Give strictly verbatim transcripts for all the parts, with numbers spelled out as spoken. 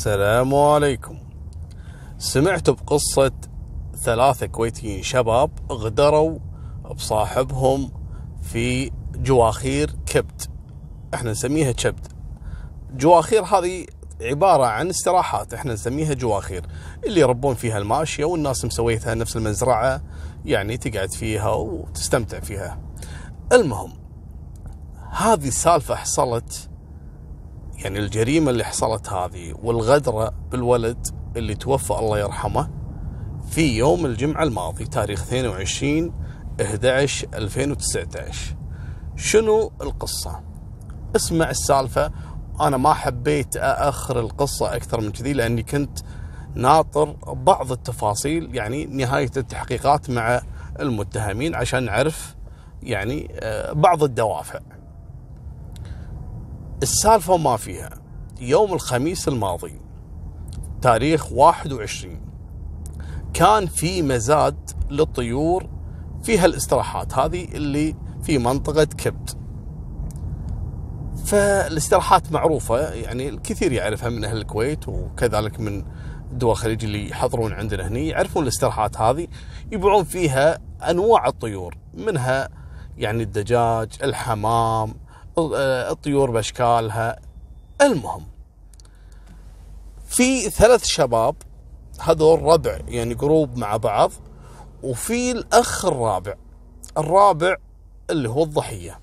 السلام عليكم. سمعت بقصة ثلاثة كويتيين شباب غدروا بصاحبهم في جواخير كبت، احنا نسميها كبت. جواخير هذه عبارة عن استراحات، احنا نسميها جواخير، اللي يربون فيها الماشية والناس مسويتها نفس المزرعة، يعني تقعد فيها وتستمتع فيها. المهم هذه السالفة حصلت، يعني الجريمة اللي حصلت هذه والغدرة بالولد اللي توفى الله يرحمه في يوم الجمعة الماضي تاريخ اثنين وعشرين أحد عشر ألفين وتسعة عشر. شنو القصة؟ اسمع السالفة. أنا ما حبيت أأخر القصة أكثر من كذي، لأني كنت ناطر بعض التفاصيل، يعني نهاية التحقيقات مع المتهمين، عشان نعرف يعني بعض الدوافع. السالفة ما فيها يوم الخميس الماضي تاريخ واحد وعشرين كان في مزاد للطيور في هالاستراحات هذه اللي في منطقة كبت. فالاستراحات معروفة، يعني الكثير يعرفها من أهل الكويت وكذلك من دول الخليج اللي يحضرون عندنا هني، يعرفون الاستراحات هذه يبيعون فيها أنواع الطيور، منها يعني الدجاج، الحمام، الطيور بأشكالها. المهم في ثلاث شباب، هذول ربع يعني جروب مع بعض، وفي الأخ الرابع الرابع اللي هو الضحية.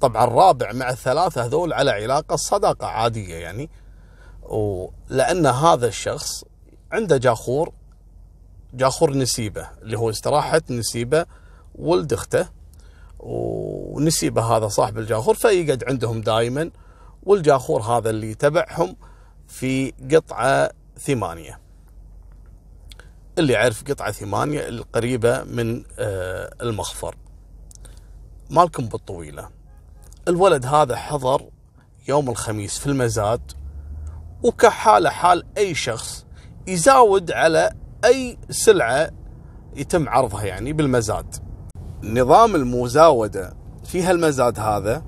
طبعا الرابع مع الثلاثة هذول على علاقة صداقة عادية، يعني لأن هذا الشخص عنده جاخور جاخور نسيبة، اللي هو استراحة نسيبة ولد أخته، ونسيبه هذا صاحب الجاخور، فيقعد عندهم دائما. والجاخور هذا اللي تبعهم في قطعة ثمانية، اللي يعرف قطعة ثمانية القريبة من المخفر، مالكم بالطويلة. الولد هذا حضر يوم الخميس في المزاد، وكحاله حال أي شخص يزاود على أي سلعة يتم عرضها يعني بالمزاد. نظام المزاودة في هالمزاد هذا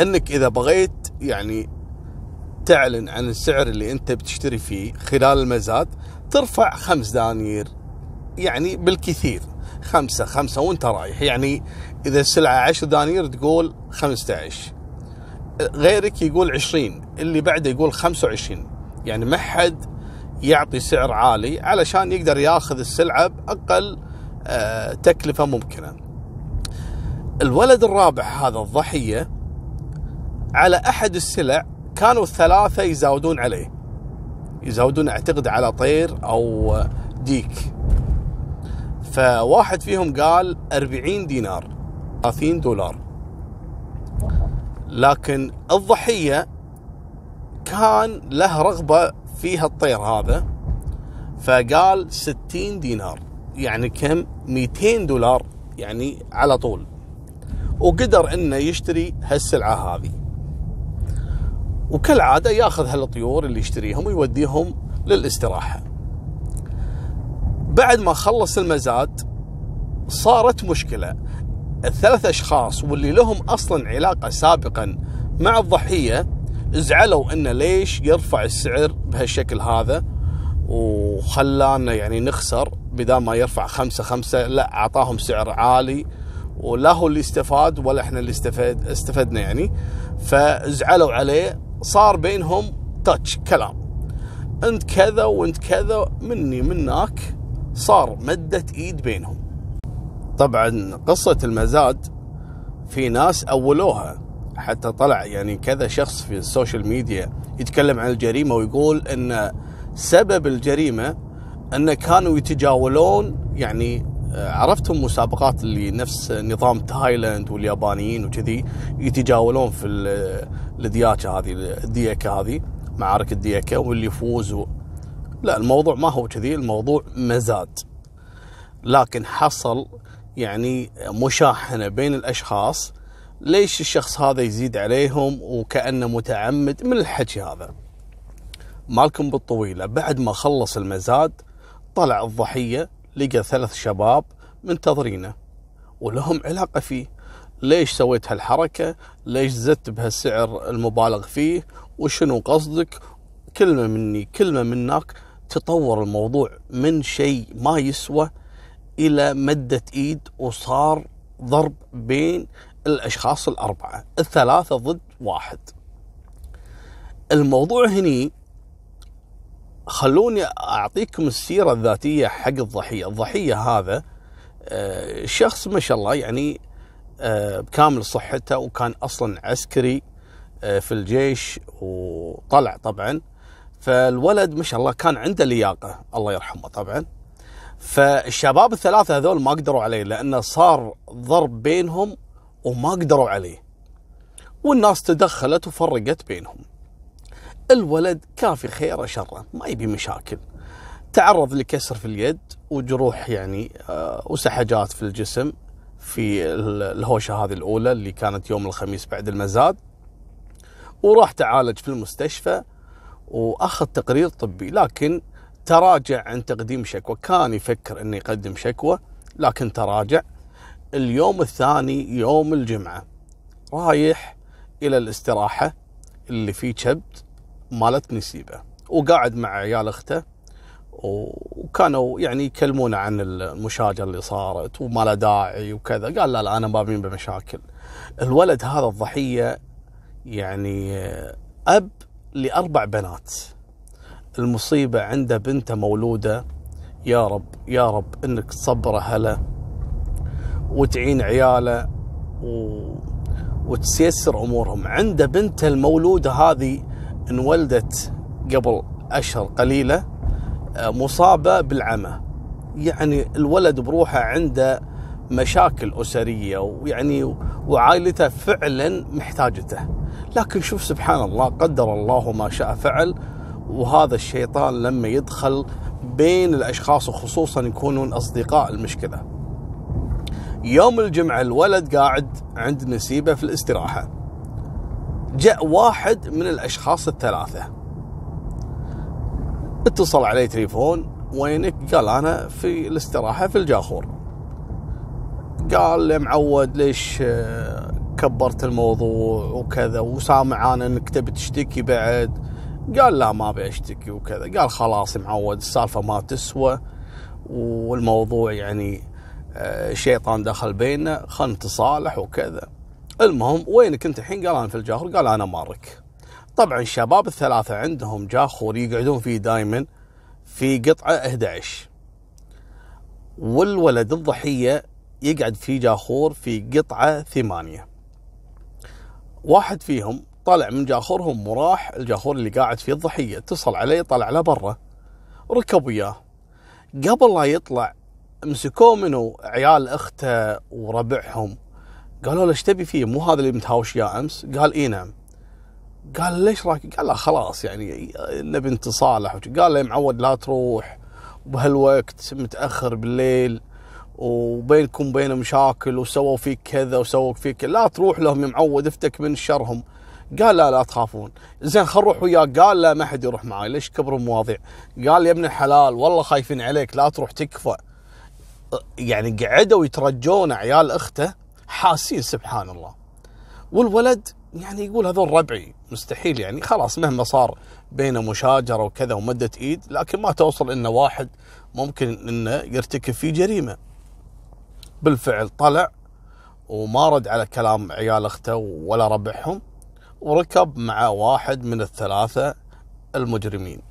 أنك إذا بغيت يعني تعلن عن السعر اللي أنت بتشتري فيه خلال المزاد، ترفع خمس دنانير يعني بالكثير، خمسة خمسة وانت رايح. يعني إذا السلعة عشر دنانير تقول خمسة عشر، غيرك يقول عشرين، اللي بعده يقول خمسة وعشرين. يعني ما حد يعطي سعر عالي علشان يقدر ياخذ السلعة بأقل تكلفة ممكنة. الولد الرابع هذا الضحية على أحد السلع كانوا الثلاثة يزاودون عليه، يزاودون أعتقد على طير أو ديك. فواحد فيهم قال أربعين دينار، ثلاثين دولار، لكن الضحية كان له رغبة فيها الطير هذا، فقال ستين دينار، يعني كم؟ مئتين دولار، يعني على طول. وقدر انه يشتري هالسلعة هذه، وكالعادة ياخذ هالطيور اللي يشتريهم ويوديهم للاستراحة. بعد ما خلص المزاد صارت مشكلة. الثلاث اشخاص واللي لهم اصلا علاقة سابقا مع الضحية زعلوا انه ليش يرفع السعر بهالشكل هذا وخلانا يعني نخسر، بدال ما يرفع خمسة خمسة لا أعطاهم سعر عالي، ولا هو اللي استفاد ولا إحنا اللي استفاد استفدنا يعني. فزعلوا عليه، صار بينهم تاتش كلام، أنت كذا وأنت كذا، مني منك، صار مدة إيد بينهم. طبعا قصة المزاد في ناس أولوها، حتى طلع يعني كذا شخص في السوشيال ميديا يتكلم عن الجريمة ويقول أن سبب الجريمة أن كانوا يتجاولون، يعني عرفتهم مسابقات اللي نفس نظام تايلاند واليابانيين وكذي، يتجاولون في الدياكة هذه، الدياكة هذه معارك الدياكة، واللي يفوز و... لا، الموضوع ما هو كذي، الموضوع مزاد. لكن حصل يعني مشاحنة بين الأشخاص، ليش الشخص هذا يزيد عليهم وكأنه متعمد من الحكي هذا. مالكم بالطويلة، بعد ما خلص المزاد طلع الضحية لقى ثلاث شباب منتظرينه ولهم علاقة فيه، ليش سويت هالحركة، ليش زدت بهالسعر المبالغ فيه، وشنو قصدك، كلمة مني كلمة منك تطور الموضوع من شيء ما يسوى إلى مدة إيد، وصار ضرب بين الأشخاص الأربعة، الثلاثة ضد واحد. الموضوع هني خلوني أعطيكم السيرة الذاتية حق الضحية. الضحية هذا شخص ما شاء الله يعني بكامل صحته، وكان أصلا عسكري في الجيش وطلع طبعا. فالولد ما شاء الله كان عنده لياقة، الله يرحمه طبعا. فالشباب الثلاثة هذول ما قدروا عليه، لأنه صار ضرب بينهم وما قدروا عليه، والناس تدخلت وفرقت بينهم. الولد كافي خيره شره، ما يبي مشاكل، تعرض لكسر في اليد وجروح يعني وسحجات في الجسم في الهوشة هذه الأولى اللي كانت يوم الخميس بعد المزاد، وراح تعالج في المستشفى وأخذ تقرير طبي، لكن تراجع عن تقديم شكوى. كان يفكر أنه يقدم شكوى لكن تراجع. اليوم الثاني يوم الجمعة رايح إلى الاستراحة اللي فيه كبد مالت نسيبة، وقاعد مع عيال أخته، وكانوا يعني يكلمون عن المشاجرة اللي صارت وما لا داعي وكذا. قال لا لا أنا ما بين بمشاكل. الولد هذا الضحية يعني أب لأربع بنات، المصيبة عنده بنته مولودة. يا رب يا رب إنك تصبر أهله وتعين عياله و... وتسيسر أمورهم. عنده بنته المولودة هذه انولدت قبل أشهر قليلة مصابة بالعمى. يعني الولد بروحه عنده مشاكل أسرية، ويعني وعائلته فعلا محتاجته. لكن شوف سبحان الله، قدر الله ما شاء فعل. وهذا الشيطان لما يدخل بين الأشخاص وخصوصا يكونون أصدقاء المشكلة. يوم الجمعة الولد قاعد عند نسيبة في الاستراحة، جاء واحد من الأشخاص الثلاثة اتصل عليه تليفون. وينك؟ قال أنا في الاستراحة في الجاخور. قال يا معود ليش كبرت الموضوع وكذا، وسامعان أنك تبي تشتكي بعد. قال لا ما ابي اشتكي وكذا. قال خلاص يا معود السالفة ما تسوى، والموضوع يعني شيطان دخل بيننا، خلنا نتصالح وكذا. المهم وينك انت الحين؟ قال انا في الجاخور. قال انا مارك. طبعا الشباب الثلاثة عندهم جاخور يقعدون فيه دائما في قطعة إحدى عشر، والولد الضحية يقعد في جاخور في قطعة ثمانية. واحد فيهم طلع من جاخورهم وراح الجاخور اللي قاعد فيه الضحية، اتصل عليه طلع له برا، ركب وياه. قبل لا يطلع مسكوه منه عيال اخته وربعهم، قالوا له ايش تبي فيه؟ مو هذا اللي متهاوش يا امس؟ قال اي نعم. قال ليش راكب؟ قال لا خلاص يعني نبي نتصالح. قال له يا معود لا تروح وبهالوقت متاخر بالليل، وبينكم وبين مشاكل، وسووا فيك كذا وسووا فيك، لا تروح لهم يا معود افتك من شرهم. قال لا لا تخافون. زين خل نروح وياك. قال لا ما حد يروح معي، ليش كبروا المواضيع. قال يا ابن الحلال والله خايفين عليك لا تروح تكفى. يعني قعدوا يترجون عيال اخته حاسين سبحان الله. والولد يعني يقول هذول ربعي مستحيل، يعني خلاص مهما صار بينه مشاجره وكذا ومدة ايد، لكن ما توصل انه واحد ممكن انه يرتكب فيه جريمه. بالفعل طلع وما رد على كلام عيال اخته ولا ربعهم، وركب مع واحد من الثلاثة المجرمين.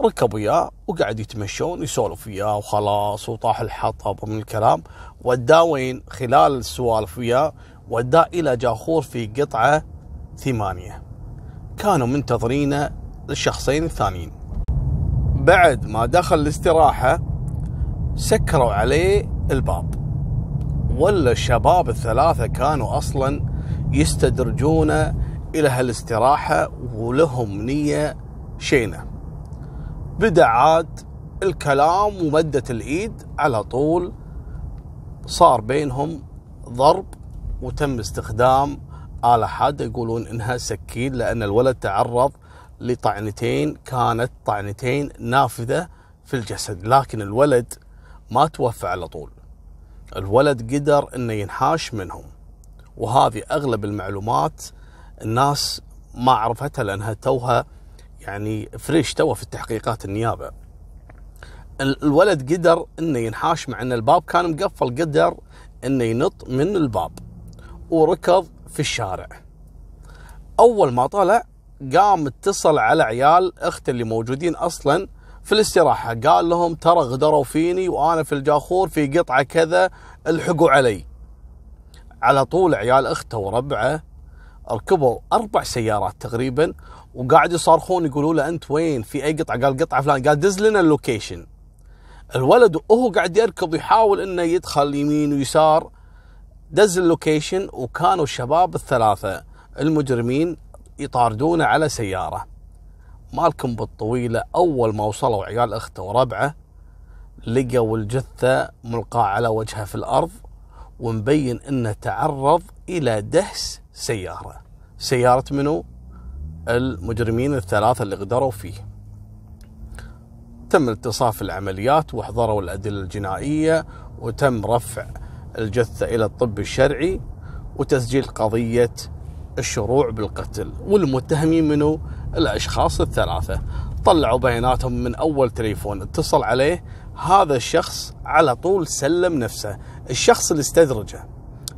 ركب وياه وقاعد يتمشون يسولف وياه وخلاص، وطاح الحطب من الكلام. وداه وين؟ خلال السوالف وياه وداه إلى جاخور في قطعة ثمانية. كانوا منتظرين الشخصين الثانيين. بعد ما دخل الاستراحة سكروا عليه الباب، ولا الشباب الثلاثة كانوا أصلا يستدرجونه إلى هالاستراحة ولهم نية شينة. بدأ عاد الكلام ومدة الإيد، على طول صار بينهم ضرب، وتم استخدام آلة حادة يقولون إنها سكين، لأن الولد تعرض لطعنتين، كانت طعنتين نافذة في الجسد، لكن الولد ما توفى على طول، الولد قدر إنه ينحاش منهم. وهذه أغلب المعلومات الناس ما عرفتها لأنها توها يعني فريش توا في التحقيقات النيابه. الولد قدر انه ينحاش مع ان الباب كان مقفل، قدر انه ينط من الباب وركض في الشارع. اول ما طلع قام اتصل على عيال اخت اللي موجودين اصلا في الاستراحه، قال لهم ترى غدروا فيني وانا في الجاخور في قطعه كذا، الحقوا علي. على طول عيال اخته وربعه ركبوا اربع سيارات تقريبا وقاعد يصارخون يقولوا له انت وين في اي قطعه؟ قال قطعه فلان. قال دز لنا اللوكيشن. الولد وهو قاعد يركض يحاول انه يدخل يمين ويسار، دز اللوكيشن وكانوا الشباب الثلاثه المجرمين يطاردونه على سياره. مالكم بالطويله، اول ما وصلوا عيال اخته وربعه لقوا الجثه ملقاه على وجهها في الارض، ومبين انه تعرض الى دهس سياره. سياره منو؟ المجرمين الثلاثه اللي غدروا فيه. تم اتصاف العمليات واحضروا الادله الجنائيه وتم رفع الجثه الى الطب الشرعي وتسجيل قضيه الشروع بالقتل، والمتهمين منو؟ الاشخاص الثلاثه. طلعوا بياناتهم من اول تليفون اتصل عليه هذا الشخص على طول سلم نفسه، الشخص اللي استدرجه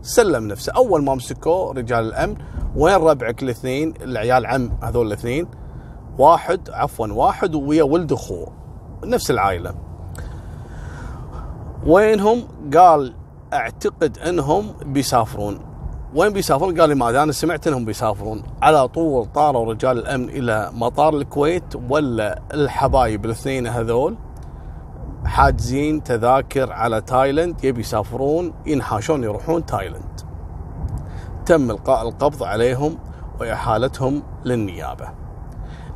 سلم نفسه. اول ما مسكوه رجال الامن، وين ربعك الاثنين العيال عم هذول الاثنين؟ واحد عفوا واحد ويا ولد اخوه نفس العائله. وينهم؟ قال اعتقد انهم بيسافرون. وين بيسافرون؟ قال لماذا؟ انا سمعت انهم بيسافرون. على طول طاروا رجال الامن الى مطار الكويت، ولا الحبايب الاثنين هذول حاجزين تذاكر على تايلند، يبي يسافرون ينحاشون يروحون تايلند. تم القاء القبض عليهم واحالتهم للنيابه.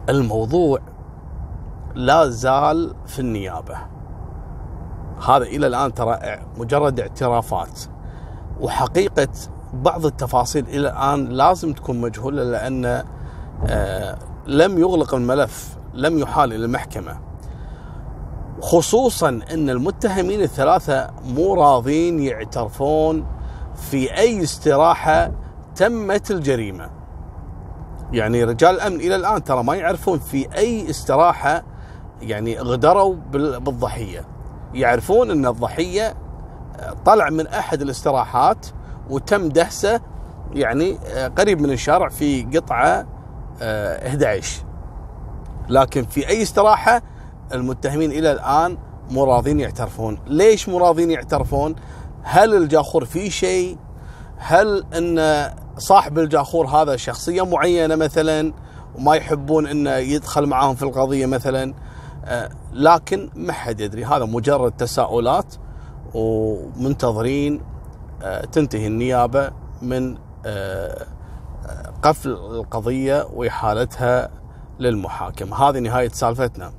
الموضوع لا زال في النيابه، هذا الى الان ترى مجرد اعترافات، وحقيقه بعض التفاصيل الى الان لازم تكون مجهوله، لان آه لم يغلق الملف، لم يحال الى المحكمه، خصوصا ان المتهمين الثلاثه مو راضين يعترفون في اي استراحه تمت الجريمه. يعني رجال الامن الى الان ترى ما يعرفون في اي استراحه يعني غدروا بالضحيه، يعرفون ان الضحيه طلع من احد الاستراحات وتم دهسه يعني قريب من الشارع في قطعه احدى عشر، لكن في اي استراحه المتهمين الى الان مو راضين يعترفون. ليش مو راضين يعترفون؟ هل الجاخور فيه شيء؟ هل ان صاحب الجاخور هذا شخصيه معينه مثلا وما يحبون انه يدخل معاهم في القضيه مثلا؟ آه لكن ما حد يدري، هذا مجرد تساؤلات، ومنتظرين آه تنتهي النيابه من آه قفل القضيه واحالتها للمحاكم. هذه نهايه سالفتنا،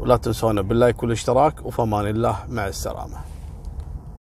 ولا تنسونا باللايك والاشتراك، وفمان الله، مع السلامه.